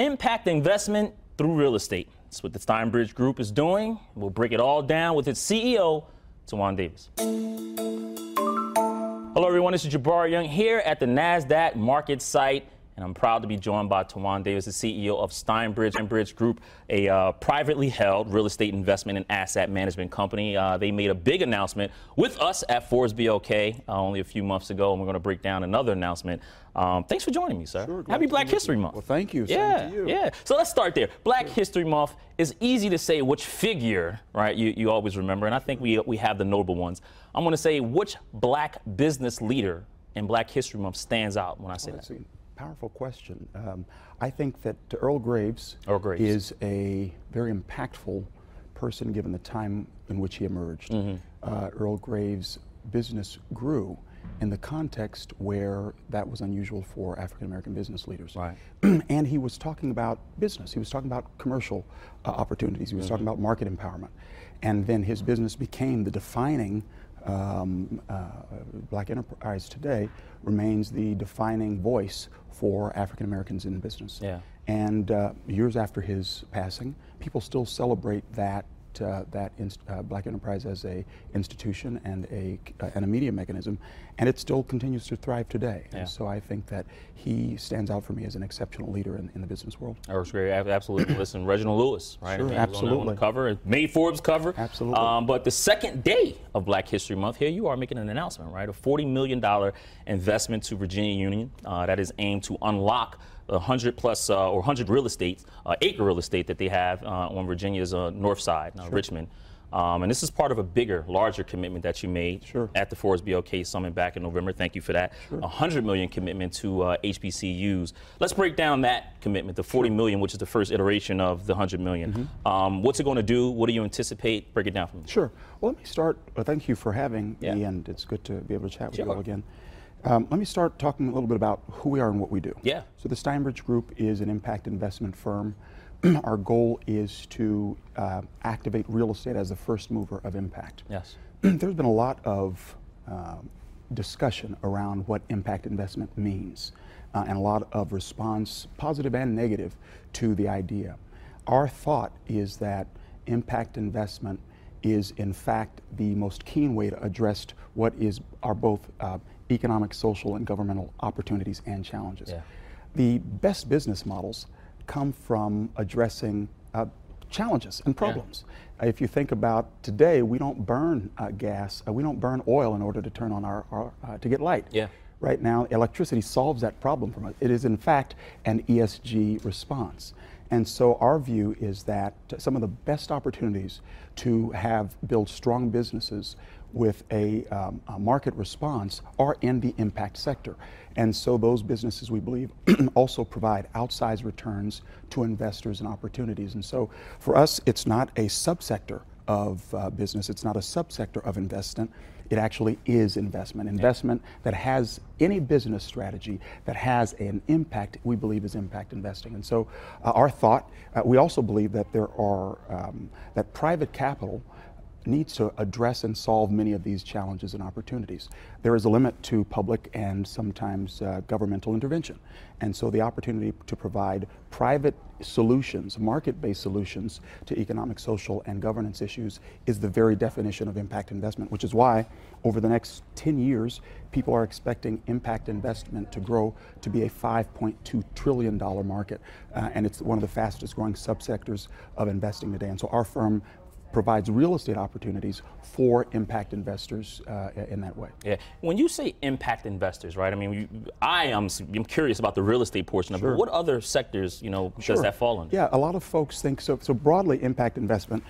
impact investment through real estate. That's what the Steinbridge Group is doing. We'll break it all down with its CEO, Tawan Davis. Hello, everyone. This is Jabari Young here at the NASDAQ market site, and I'm proud to be joined by Tawan Davis, the CEO of Steinbridge Group, a privately held real estate investment and asset management company. They made a big announcement with us at Forbes BLK only a few months ago, and we're going to break down another announcement. Thanks for joining me, sir. Sure, happy Black History Month. Well, thank you. Yeah, same to you. Yeah. So let's start there. Black History Month is easy to say which figure, right, you always remember, and I think we have the notable ones. I'm going to say which Black business leader in Black History Month stands out when I say that. Powerful question. I think that Earl Graves is a very impactful person given the time in which he emerged. Earl Graves' business grew in the context where that was unusual for African-American business leaders. Right. And he was talking about business. He was talking about commercial opportunities. He was talking about market empowerment. And then his business became the defining Black Enterprise today remains the defining voice for African Americans in business. Yeah. And years after his passing, people still celebrate that Black Enterprise as a institution and a media mechanism, and it still continues to thrive today. Yeah. And so I think that he stands out for me as an exceptional leader in the business world. Oh, that's great. Absolutely. Listen, Reginald Lewis, right? Sure, absolutely. On the cover, it made Forbes cover. Absolutely. But the second day of Black History Month, here you are making an announcement, right? A $40 million investment to Virginia Union that is aimed to unlock 100 acre real estate that they have on Virginia's north side, Richmond. And this is part of a bigger, larger commitment that you made at the Forbes BLK Summit back in November. Thank you for that. A $100 million commitment to HBCUs. Let's break down that commitment, the $40 million, which is the first iteration of the $100 million. What's it going to do? What do you anticipate? Break it down for me. Sure. Well, let me start. Thank you for having me, and it's good to be able to chat with you all again. Let me start talking a little bit about who we are and what we do. Yeah. So the Steinbridge Group is an impact investment firm. Our goal is to activate real estate as the first mover of impact. Yes. There's been a lot of discussion around what impact investment means and a lot of response, positive and negative, to the idea. Our thought is that impact investment is in fact the most keen way to address what is our both economic, social, and governmental opportunities and challenges. Yeah. The best business models come from addressing challenges and problems. Yeah. If you think about today, we don't burn gas, we don't burn oil in order to turn on our to get light. Yeah. Right now, electricity solves that problem for us. It is in fact an ESG response. And so our view is that some of the best opportunities to build strong businesses with a market response are in the impact sector. And so those businesses, we believe, also provide outsized returns to investors and opportunities. And so for us, it's not a subsector of business, it's not a subsector of investment. It actually is investment. Investment that has any business strategy that has an impact, we believe, is impact investing. And so our thought, we also believe that there are, that private capital needs to address and solve many of these challenges and opportunities. There is a limit to public and sometimes governmental intervention. And so the opportunity to provide private solutions, market-based solutions to economic, social, and governance issues is the very definition of impact investment, which is why over the next 10 years, people are expecting impact investment to grow to be a $5.2 trillion market. And it's one of the fastest growing subsectors of investing today. And so our firm provides real estate opportunities for impact investors in that way. Yeah. When you say impact investors, right? I mean, I'm curious about the real estate portion of it. What other sectors, you know, does that fall under? Yeah, a lot of folks think so. So broadly, impact investment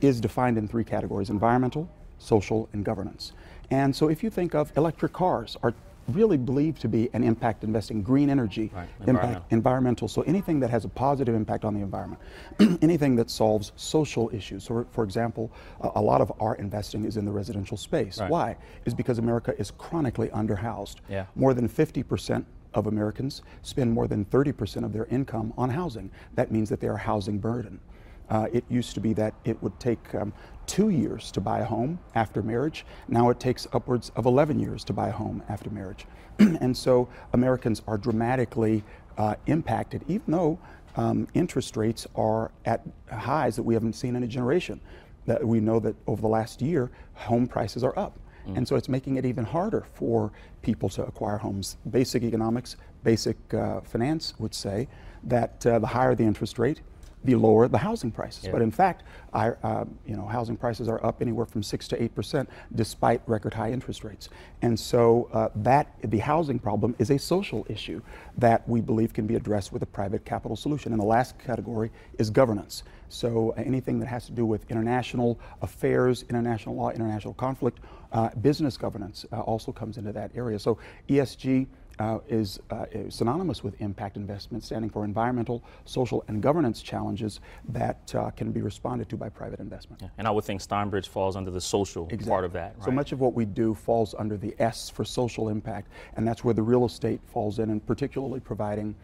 is defined in three categories: environmental, social, and governance. And so, if you think of electric cars, are really believed to be an impact investing, green energy, environmental. So anything that has a positive impact on the environment, anything that solves social issues. So for example, a lot of our investing is in the residential space. Right. Why? Is because America is chronically underhoused. Yeah. More than 50% of Americans spend more than 30% of their income on housing. That means that they are housing burdened. It used to be that it would take 2 years to buy a home after marriage. Now it takes upwards of 11 years to buy a home after marriage. And so Americans are dramatically impacted, even though interest rates are at highs that we haven't seen in a generation. That we know that over the last year, home prices are up. And so it's making it even harder for people to acquire homes. Basic economics, basic finance would say that the higher the interest rate, the lower the housing prices. Yeah. But in fact, housing prices are up anywhere from 6 to 8% despite record high interest rates. And so the housing problem is a social issue that we believe can be addressed with a private capital solution. And the last category is governance. So anything that has to do with international affairs, international law, international conflict, business governance also comes into that area. So ESG is synonymous with impact investment, standing for environmental, social, and governance challenges that can be responded to by private investment. Yeah. And I would think Steinbridge falls under the social part of that, right? So much of what we do falls under the S for social impact, and that's where the real estate falls in, and particularly providing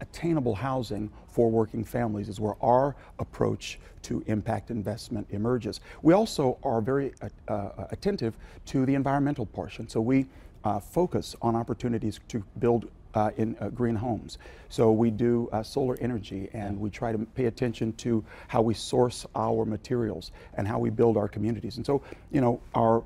attainable housing for working families is where our approach to impact investment emerges. We also are very attentive to the environmental portion, so we focus on opportunities to build green homes. So we do solar energy, and we try to pay attention to how we source our materials and how we build our communities. And so, you know, our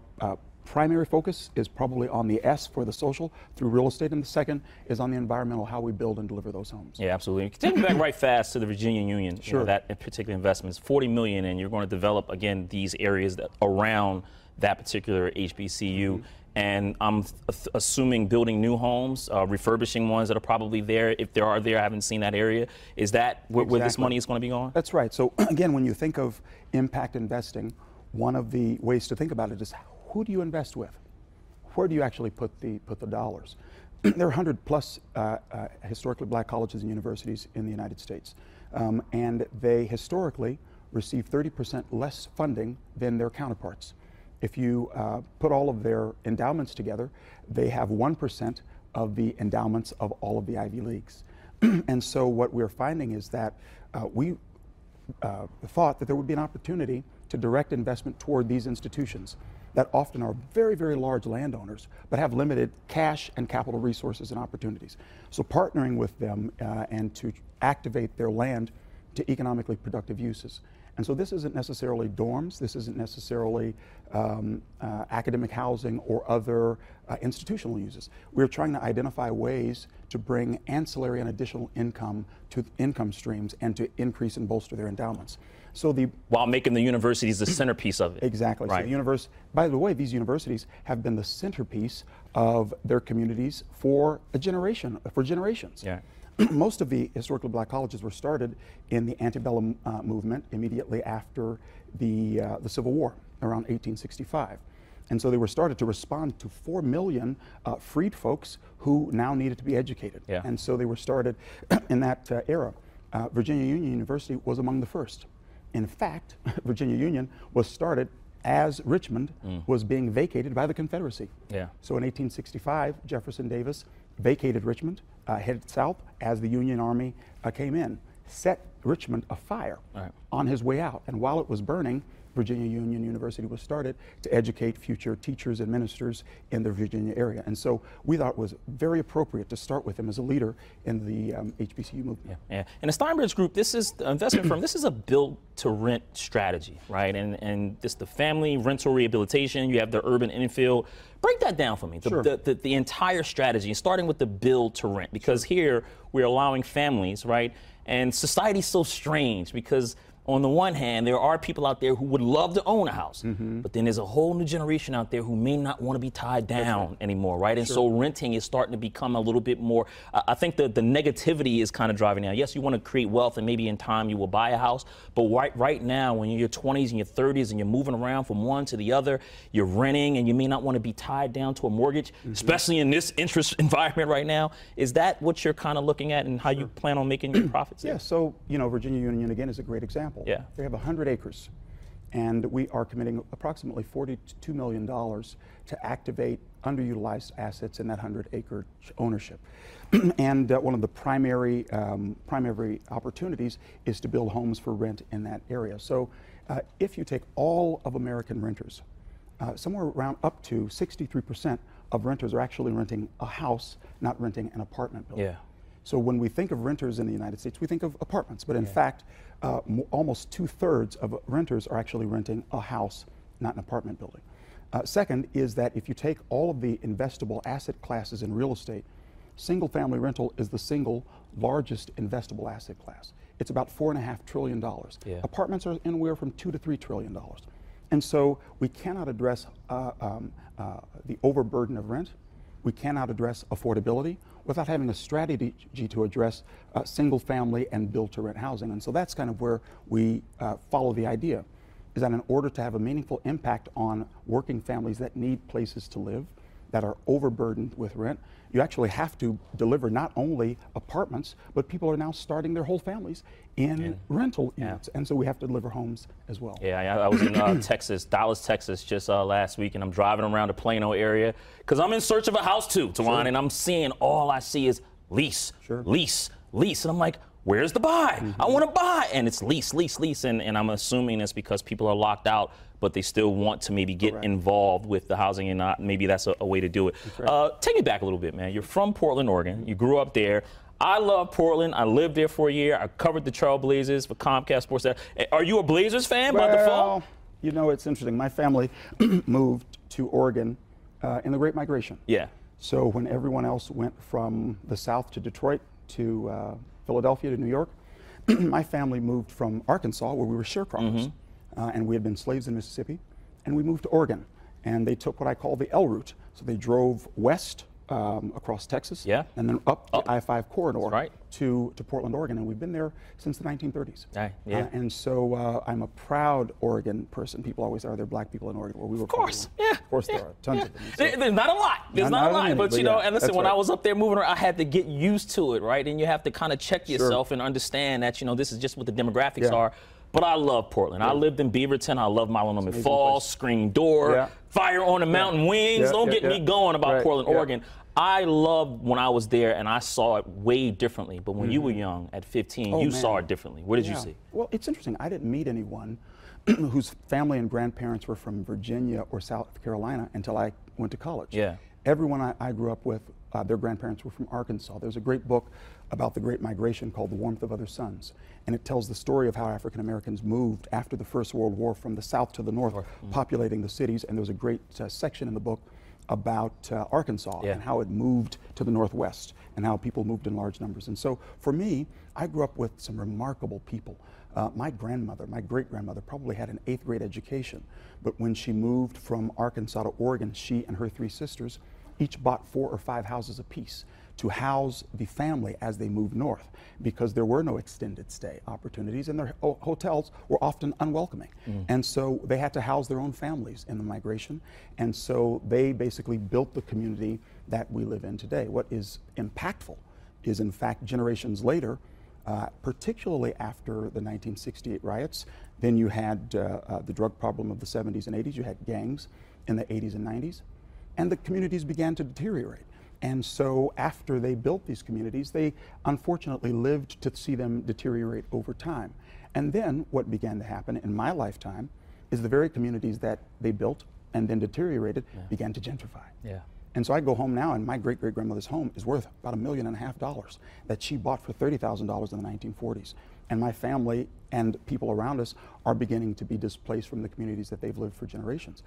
primary focus is probably on the S for the social through real estate, and the second is on the environmental, how we build and deliver those homes. Yeah, absolutely. Take me back right fast to the Virginia Union. Sure. You know, that particular investment is $40 million, and you're going to develop again these areas that around that particular HBCU. Mm-hmm. And I'm assuming building new homes, refurbishing ones that are probably there. If there are there, I haven't seen that area. Is that where this money is going to be going? That's right. So again, when you think of impact investing, one of the ways to think about it is who do you invest with? Where do you actually put the dollars? There are 100 plus historically black colleges and universities in the United States, and they historically receive 30% less funding than their counterparts. If you put all of their endowments together, they have 1% of the endowments of all of the Ivy Leagues. And so what we're finding is that we thought that there would be an opportunity to direct investment toward these institutions that often are very, very large landowners, but have limited cash and capital resources and opportunities. So partnering with them and to activate their land to economically productive uses. And so this isn't necessarily dorms, this isn't necessarily academic housing or other institutional uses. We're trying to identify ways to bring ancillary and additional income to income streams and to increase and bolster their endowments. So while making the universities the centerpiece of it. Exactly. Right. So by the way, these universities have been the centerpiece of their communities for a generation, for generations. Yeah. Most of the historically black colleges were started in the antebellum movement immediately after the Civil War, around 1865. And so they were started to respond to 4 million freed folks who now needed to be educated. Yeah. And so they were started in that era. Virginia Union University was among the first. In fact, Virginia Union was started as Richmond was being vacated by the Confederacy. Yeah. So in 1865, Jefferson Davis vacated Richmond, headed south as the Union Army came in, set Richmond afire on his way out. And while it was burning, Virginia Union University was started to educate future teachers and ministers in the Virginia area. And so we thought it was very appropriate to start with him as a leader in the HBCU movement. Yeah, yeah. And the Steinbridge Group, this is the investment firm, this is a build-to-rent strategy, right? And this the family rental rehabilitation, you have the urban infill. Break that down for me, the entire strategy, starting with the build-to-rent, because here we're allowing families, right? And society's so strange because on the one hand, there are people out there who would love to own a house, but then there's a whole new generation out there who may not want to be tied down anymore, right? And so renting is starting to become a little bit more, I think the negativity is kind of driving down. Yes, you want to create wealth and maybe in time you will buy a house, but right now when you're in your 20s and your 30s and you're moving around from one to the other, you're renting and you may not want to be tied down to a mortgage, especially in this interest environment right now. Is that what you're kind of looking at and how you plan on making your profits? Yeah, so, you know, Virginia Union again is a great example. Yeah. They have 100 acres, and we are committing approximately $42 million to activate underutilized assets in that 100-acre ownership. And one of the primary opportunities is to build homes for rent in that area. So if you take all of American renters, somewhere around up to 63% of renters are actually renting a house, not renting an apartment building. Yeah. So when we think of renters in the United States, we think of apartments, but in fact, almost 2/3 of renters are actually renting a house, not an apartment building. Second is that if you take all of the investable asset classes in real estate, single family rental is the single largest investable asset class. It's about $4.5 trillion. Apartments are anywhere from $2 to $3 trillion. And so we cannot address the overburden of rent. We cannot address affordability without having a strategy to address single family and build to rent housing. And so that's kind of where we follow the idea, is that in order to have a meaningful impact on working families that need places to live, that are overburdened with rent, you actually have to deliver not only apartments, but people are now starting their whole families in rental units, and so we have to deliver homes as well. Yeah, I was in Texas, Dallas, Texas, just last week, and I'm driving around the Plano area because I'm in search of a house too, Tawan, and I'm seeing, all I see is lease, lease, lease, and I'm like, where's the buy? I want to buy, and it's lease, lease, lease, and I'm assuming it's because people are locked out, but they still want to maybe get involved with the housing, and not, maybe that's a way to do it. Take me back a little bit, man. You're from Portland, Oregon. You grew up there. I love Portland. I lived there for a year. I covered the Trailblazers for Comcast Sports. Are you a Blazers fan by default? You know, it's interesting. My family moved to Oregon in the Great Migration. So when everyone else went from the South to Detroit to Philadelphia to New York, my family moved from Arkansas, where we were sharecroppers, and we had been slaves in Mississippi, and we moved to Oregon, and they took what I call the L route. So they drove west across Texas, and then up the I-5 corridor to Portland, Oregon, and we've been there since the 1930s. And so I'm a proud Oregon person. People always are. There are black people in Oregon. Well, we were of course, there are tons of them. So there's not a lot. There's not a lot, but you know. And listen, when I was up there moving around, I had to get used to it, and you have to kind of check yourself and understand that, you know, this is just what the demographics are. But I love Portland. I lived in Beaverton. I love Multnomah Falls, Screen Door, Fire on the Mountain Wings. Don't get me going about Portland, Oregon. I loved when I was there, and I saw it way differently. But when you were young, at 15, you saw it differently. What did you see? Well, it's interesting. I didn't meet anyone whose family and grandparents were from Virginia or South Carolina until I went to college. Everyone I grew up with, their grandparents were from Arkansas. There's a great book about the Great Migration called The Warmth of Other Suns, and it tells the story of how African Americans moved after the First World War from the South to the North, populating the cities. And there's a great section in the book about Arkansas and how it moved to the Northwest and how people moved in large numbers. And so for me, I grew up with some remarkable people. My grandmother, my great-grandmother, probably had an 8th grade education, but when she moved from Arkansas to Oregon, she and her 3 sisters each bought 4 or 5 houses apiece to house the family as they moved north, because there were no extended stay opportunities, and their hotels were often unwelcoming. And so they had to house their own families in the migration, and so they basically built the community that we live in today. What is impactful is, in fact, generations later, particularly after the 1968 riots, then you had the drug problem of the 70s and 80s, you had gangs in the 80s and 90s, and the communities began to deteriorate. And so after they built these communities, they unfortunately lived to see them deteriorate over time. And then what began to happen in my lifetime is the very communities that they built and then deteriorated began to gentrify. And so I go home now, and my great-great-grandmother's home is worth about $1.5 million that she bought for $30,000 in the 1940s. And my family and people around us are beginning to be displaced from the communities that they've lived for generations.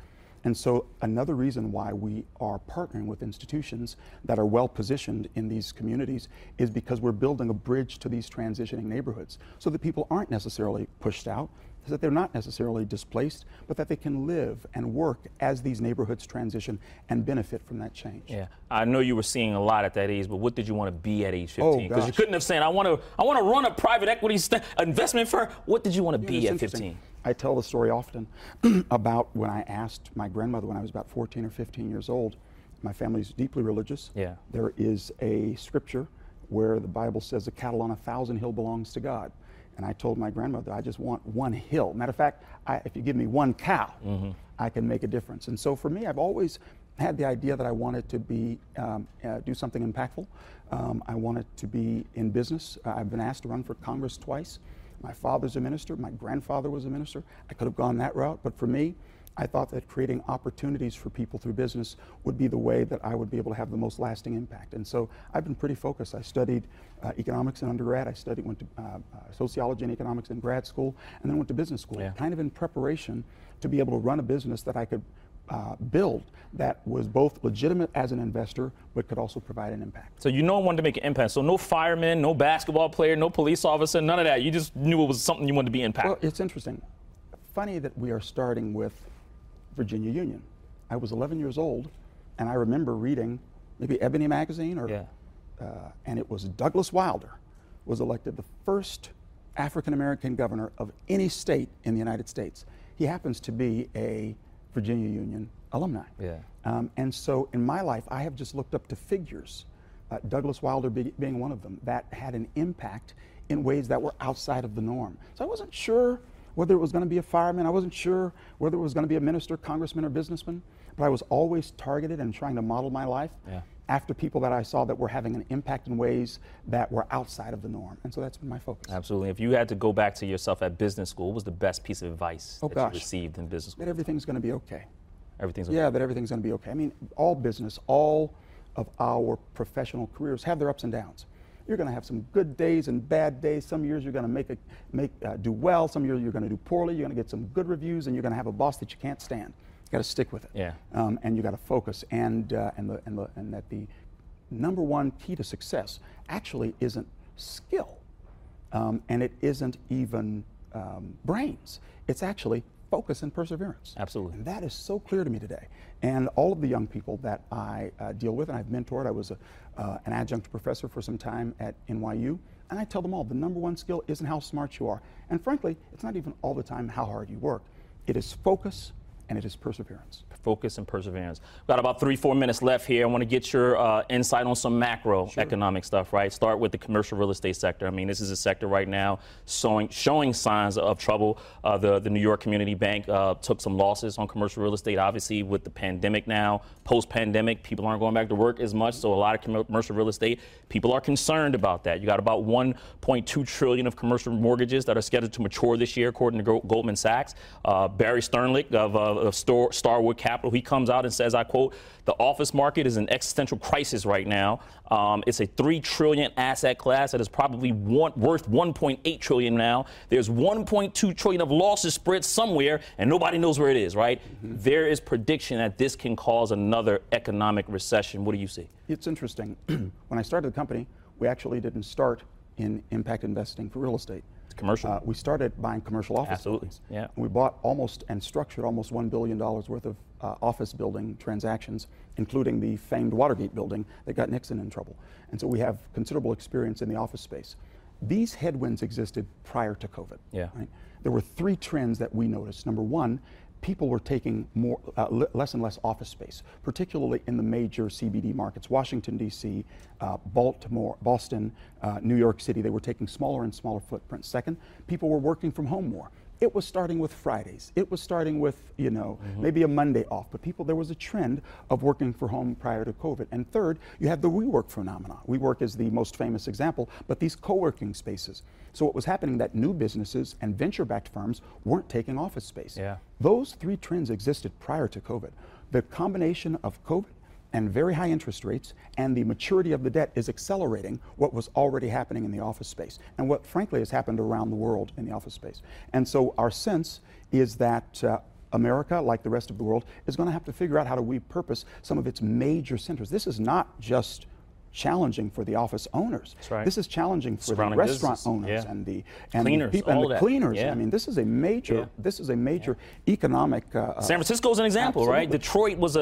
And so another reason why we are partnering with institutions that are well positioned in these communities is because we're building a bridge to these transitioning neighborhoods, so that people aren't necessarily pushed out, so that they're not necessarily displaced, but that they can live and work as these neighborhoods transition and benefit from that change. I know you were seeing a lot at that age, but what did you want to be at age 15? Because you couldn't have said, I want to run a private equity investment firm. What did you want to be at 15? I tell the story often about when I asked my grandmother when I was about 14 or 15 years old. My family's deeply religious. There is a scripture where the Bible says the cattle on a thousand hill belongs to God. And I told my grandmother, I just want one hill. Matter of fact, if you give me one cow, I can make a difference. And so for me, I've always had the idea that I wanted to be do something impactful. I wanted to be in business. I've been asked to run for Congress twice. My father's a minister. My grandfather was a minister. I could have gone that route, but for me, I thought that creating opportunities for people through business would be the way that I would be able to have the most lasting impact. And so I've been pretty focused. I studied economics in undergrad. I went to sociology and economics in grad school, and then went to business school, kind of in preparation to be able to run a business that I could build that was both legitimate as an investor, but could also provide an impact. So you know I wanted to make an impact. So no fireman, no basketball player, no police officer, none of that. You just knew it was something you wanted to be impactful. Well, it's interesting. Funny that we are starting with Virginia Union. I was 11 years old, and I remember reading maybe Ebony Magazine, or and it was Douglas Wilder was elected the first African-American governor of any state in the United States. He happens to be a Virginia Union alumni. And so in my life, I have just looked up to figures, Douglas Wilder being one of them, that had an impact in ways that were outside of the norm. So I wasn't sure whether it was going to be a fireman. I wasn't sure whether it was going to be a minister, congressman, or businessman. But I was always targeted and trying to model my life after people that I saw that were having an impact in ways that were outside of the norm. And so that's been my focus. Absolutely. If you had to go back to yourself at business school, what was the best piece of advice that you received in business school? That everything's going to be okay. Everything's okay? Yeah, that everything's going to be okay. I mean, all business, all of our professional careers have their ups and downs. You're going to have some good days and bad days. Some years you're going to do well. Some years you're going to do poorly. You're going to get some good reviews, and you're going to have a boss that you can't stand. You got to stick with it. And you got to focus. And that the number one key to success actually isn't skill, and it isn't even brains. It's actually focus and perseverance. Absolutely. And that is so clear to me today. And all of the young people that I deal with and I've mentored, I was an adjunct professor for some time at NYU, and I tell them all, the number one skill isn't how smart you are. And frankly, it's not even all the time how hard you work. It is focus and it is perseverance. Focus and perseverance. We've got about 3-4 minutes left here. I want to get your insight on some macroeconomic stuff, right? Start with the commercial real estate sector. I mean, this is a sector right now showing signs of trouble. The New York Community Bank took some losses on commercial real estate, obviously, with the pandemic now. Post-pandemic, people aren't going back to work as much, so a lot of commercial real estate, people are concerned about that. You got about $1.2 trillion of commercial mortgages that are scheduled to mature this year, according to Goldman Sachs. Barry Sternlicht of Starwood Capital, he comes out and says, I quote, the office market is an existential crisis right now. It's a $3 trillion asset class that is probably worth $1.8 trillion now. There's $1.2 trillion of losses spread somewhere, and nobody knows where it is, right? There is prediction that this can cause another economic recession. What do you see? It's interesting. When I started the company, we actually didn't start in impact investing for real estate. Commercial. We started buying commercial office buildings. And we bought almost and structured almost $1 billion worth of office building transactions, including the famed Watergate building that got Nixon in trouble. And so we have considerable experience in the office space. These headwinds existed prior to COVID. Right? There were three trends that we noticed. Number one, people were taking more, less and less office space, particularly in the major CBD markets, Washington, DC, Baltimore, Boston, New York City. They were taking smaller and smaller footprints. Second, people were working from home more. It was starting with Fridays. It was starting with, you know, maybe a Monday off, but there was a trend of working for home prior to COVID. And third, you have the WeWork phenomenon. WeWork is the most famous example, but these co-working spaces. So what was happening that new businesses and venture-backed firms weren't taking office space. Those three trends existed prior to COVID. The combination of COVID and very high interest rates and the maturity of the debt is accelerating what was already happening in the office space and what frankly has happened around the world in the office space. And so our sense is that America, like the rest of the world, is going to have to figure out how to repurpose some of its major centers. This is not just challenging for the office owners. This is challenging for the restaurant owners and the cleaners. I mean, this is a major economic. San Francisco is an example, right? Detroit was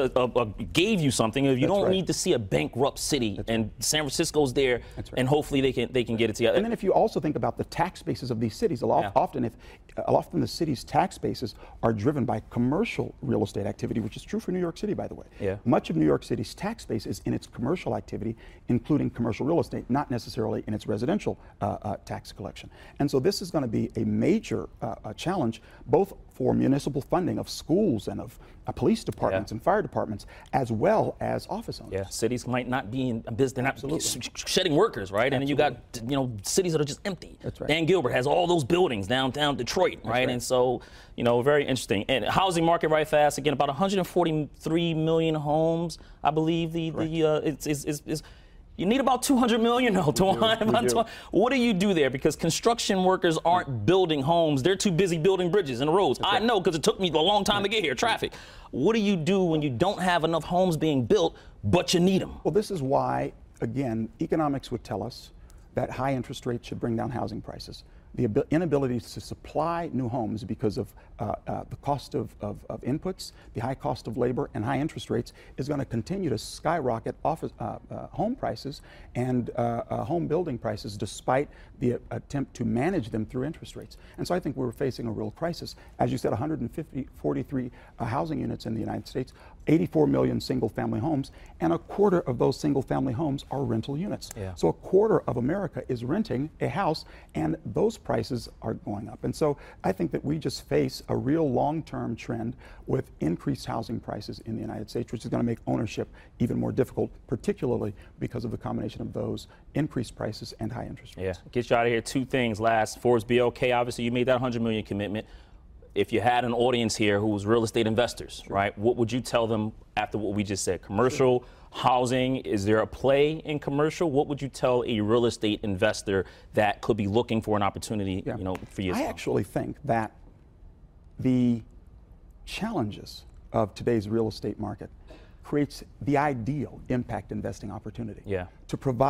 gave you something. You don't need to see a bankrupt city, and San Francisco's there, and hopefully they can get it together. And then if you also think about the tax bases of these cities, often the city's tax bases are driven by commercial real estate activity, which is true for New York City, by the way. Much of New York City's tax base is in its commercial activity, including commercial real estate, not necessarily in its residential tax collection. And so this is going to be a major challenge, both for municipal funding of schools and of police departments and fire departments, as well as office owners. Yeah, cities might not be in business, they're not shedding workers, right? Absolutely. And then you got, you know, cities that are just empty. That's right. Dan Gilbert has all those buildings downtown Detroit, right? And so, you know, very interesting. And housing market, right, fast again, about 143 million homes, I believe. You need about 200 million, though, Tawan. What do you do there? Because construction workers aren't building homes. They're too busy building bridges and roads. I know, because it took me a long time to get here, traffic. What do you do when you don't have enough homes being built, but you need them? Well, this is why, again, economics would tell us that high interest rates should bring down housing prices. The inability to supply new homes because of the cost of inputs, the high cost of labor, and high interest rates is going to continue to skyrocket home prices and home building prices, despite the attempt to manage them through interest rates. And so I think we're facing a real crisis. As you said, 143 housing units in the United States, 84 million single-family homes, and a quarter of those single-family homes are rental units. Yeah. So a quarter of America is renting a house, and those prices are going up. And so I think that we just face a real long-term trend with increased housing prices in the United States, which is going to make ownership even more difficult, particularly because of the combination of those increased prices and high interest rates. Yeah, get you out of here. Two things last. Forbes BLK, obviously you made that $100 million commitment. If you had an audience here who was real estate investors, right, what would you tell them after what we just said? Commercial, housing, is there a play in commercial? What would you tell a real estate investor that could be looking for an opportunity, you know, for you? I actually think that the challenges of today's real estate market creates the ideal impact investing opportunity to provide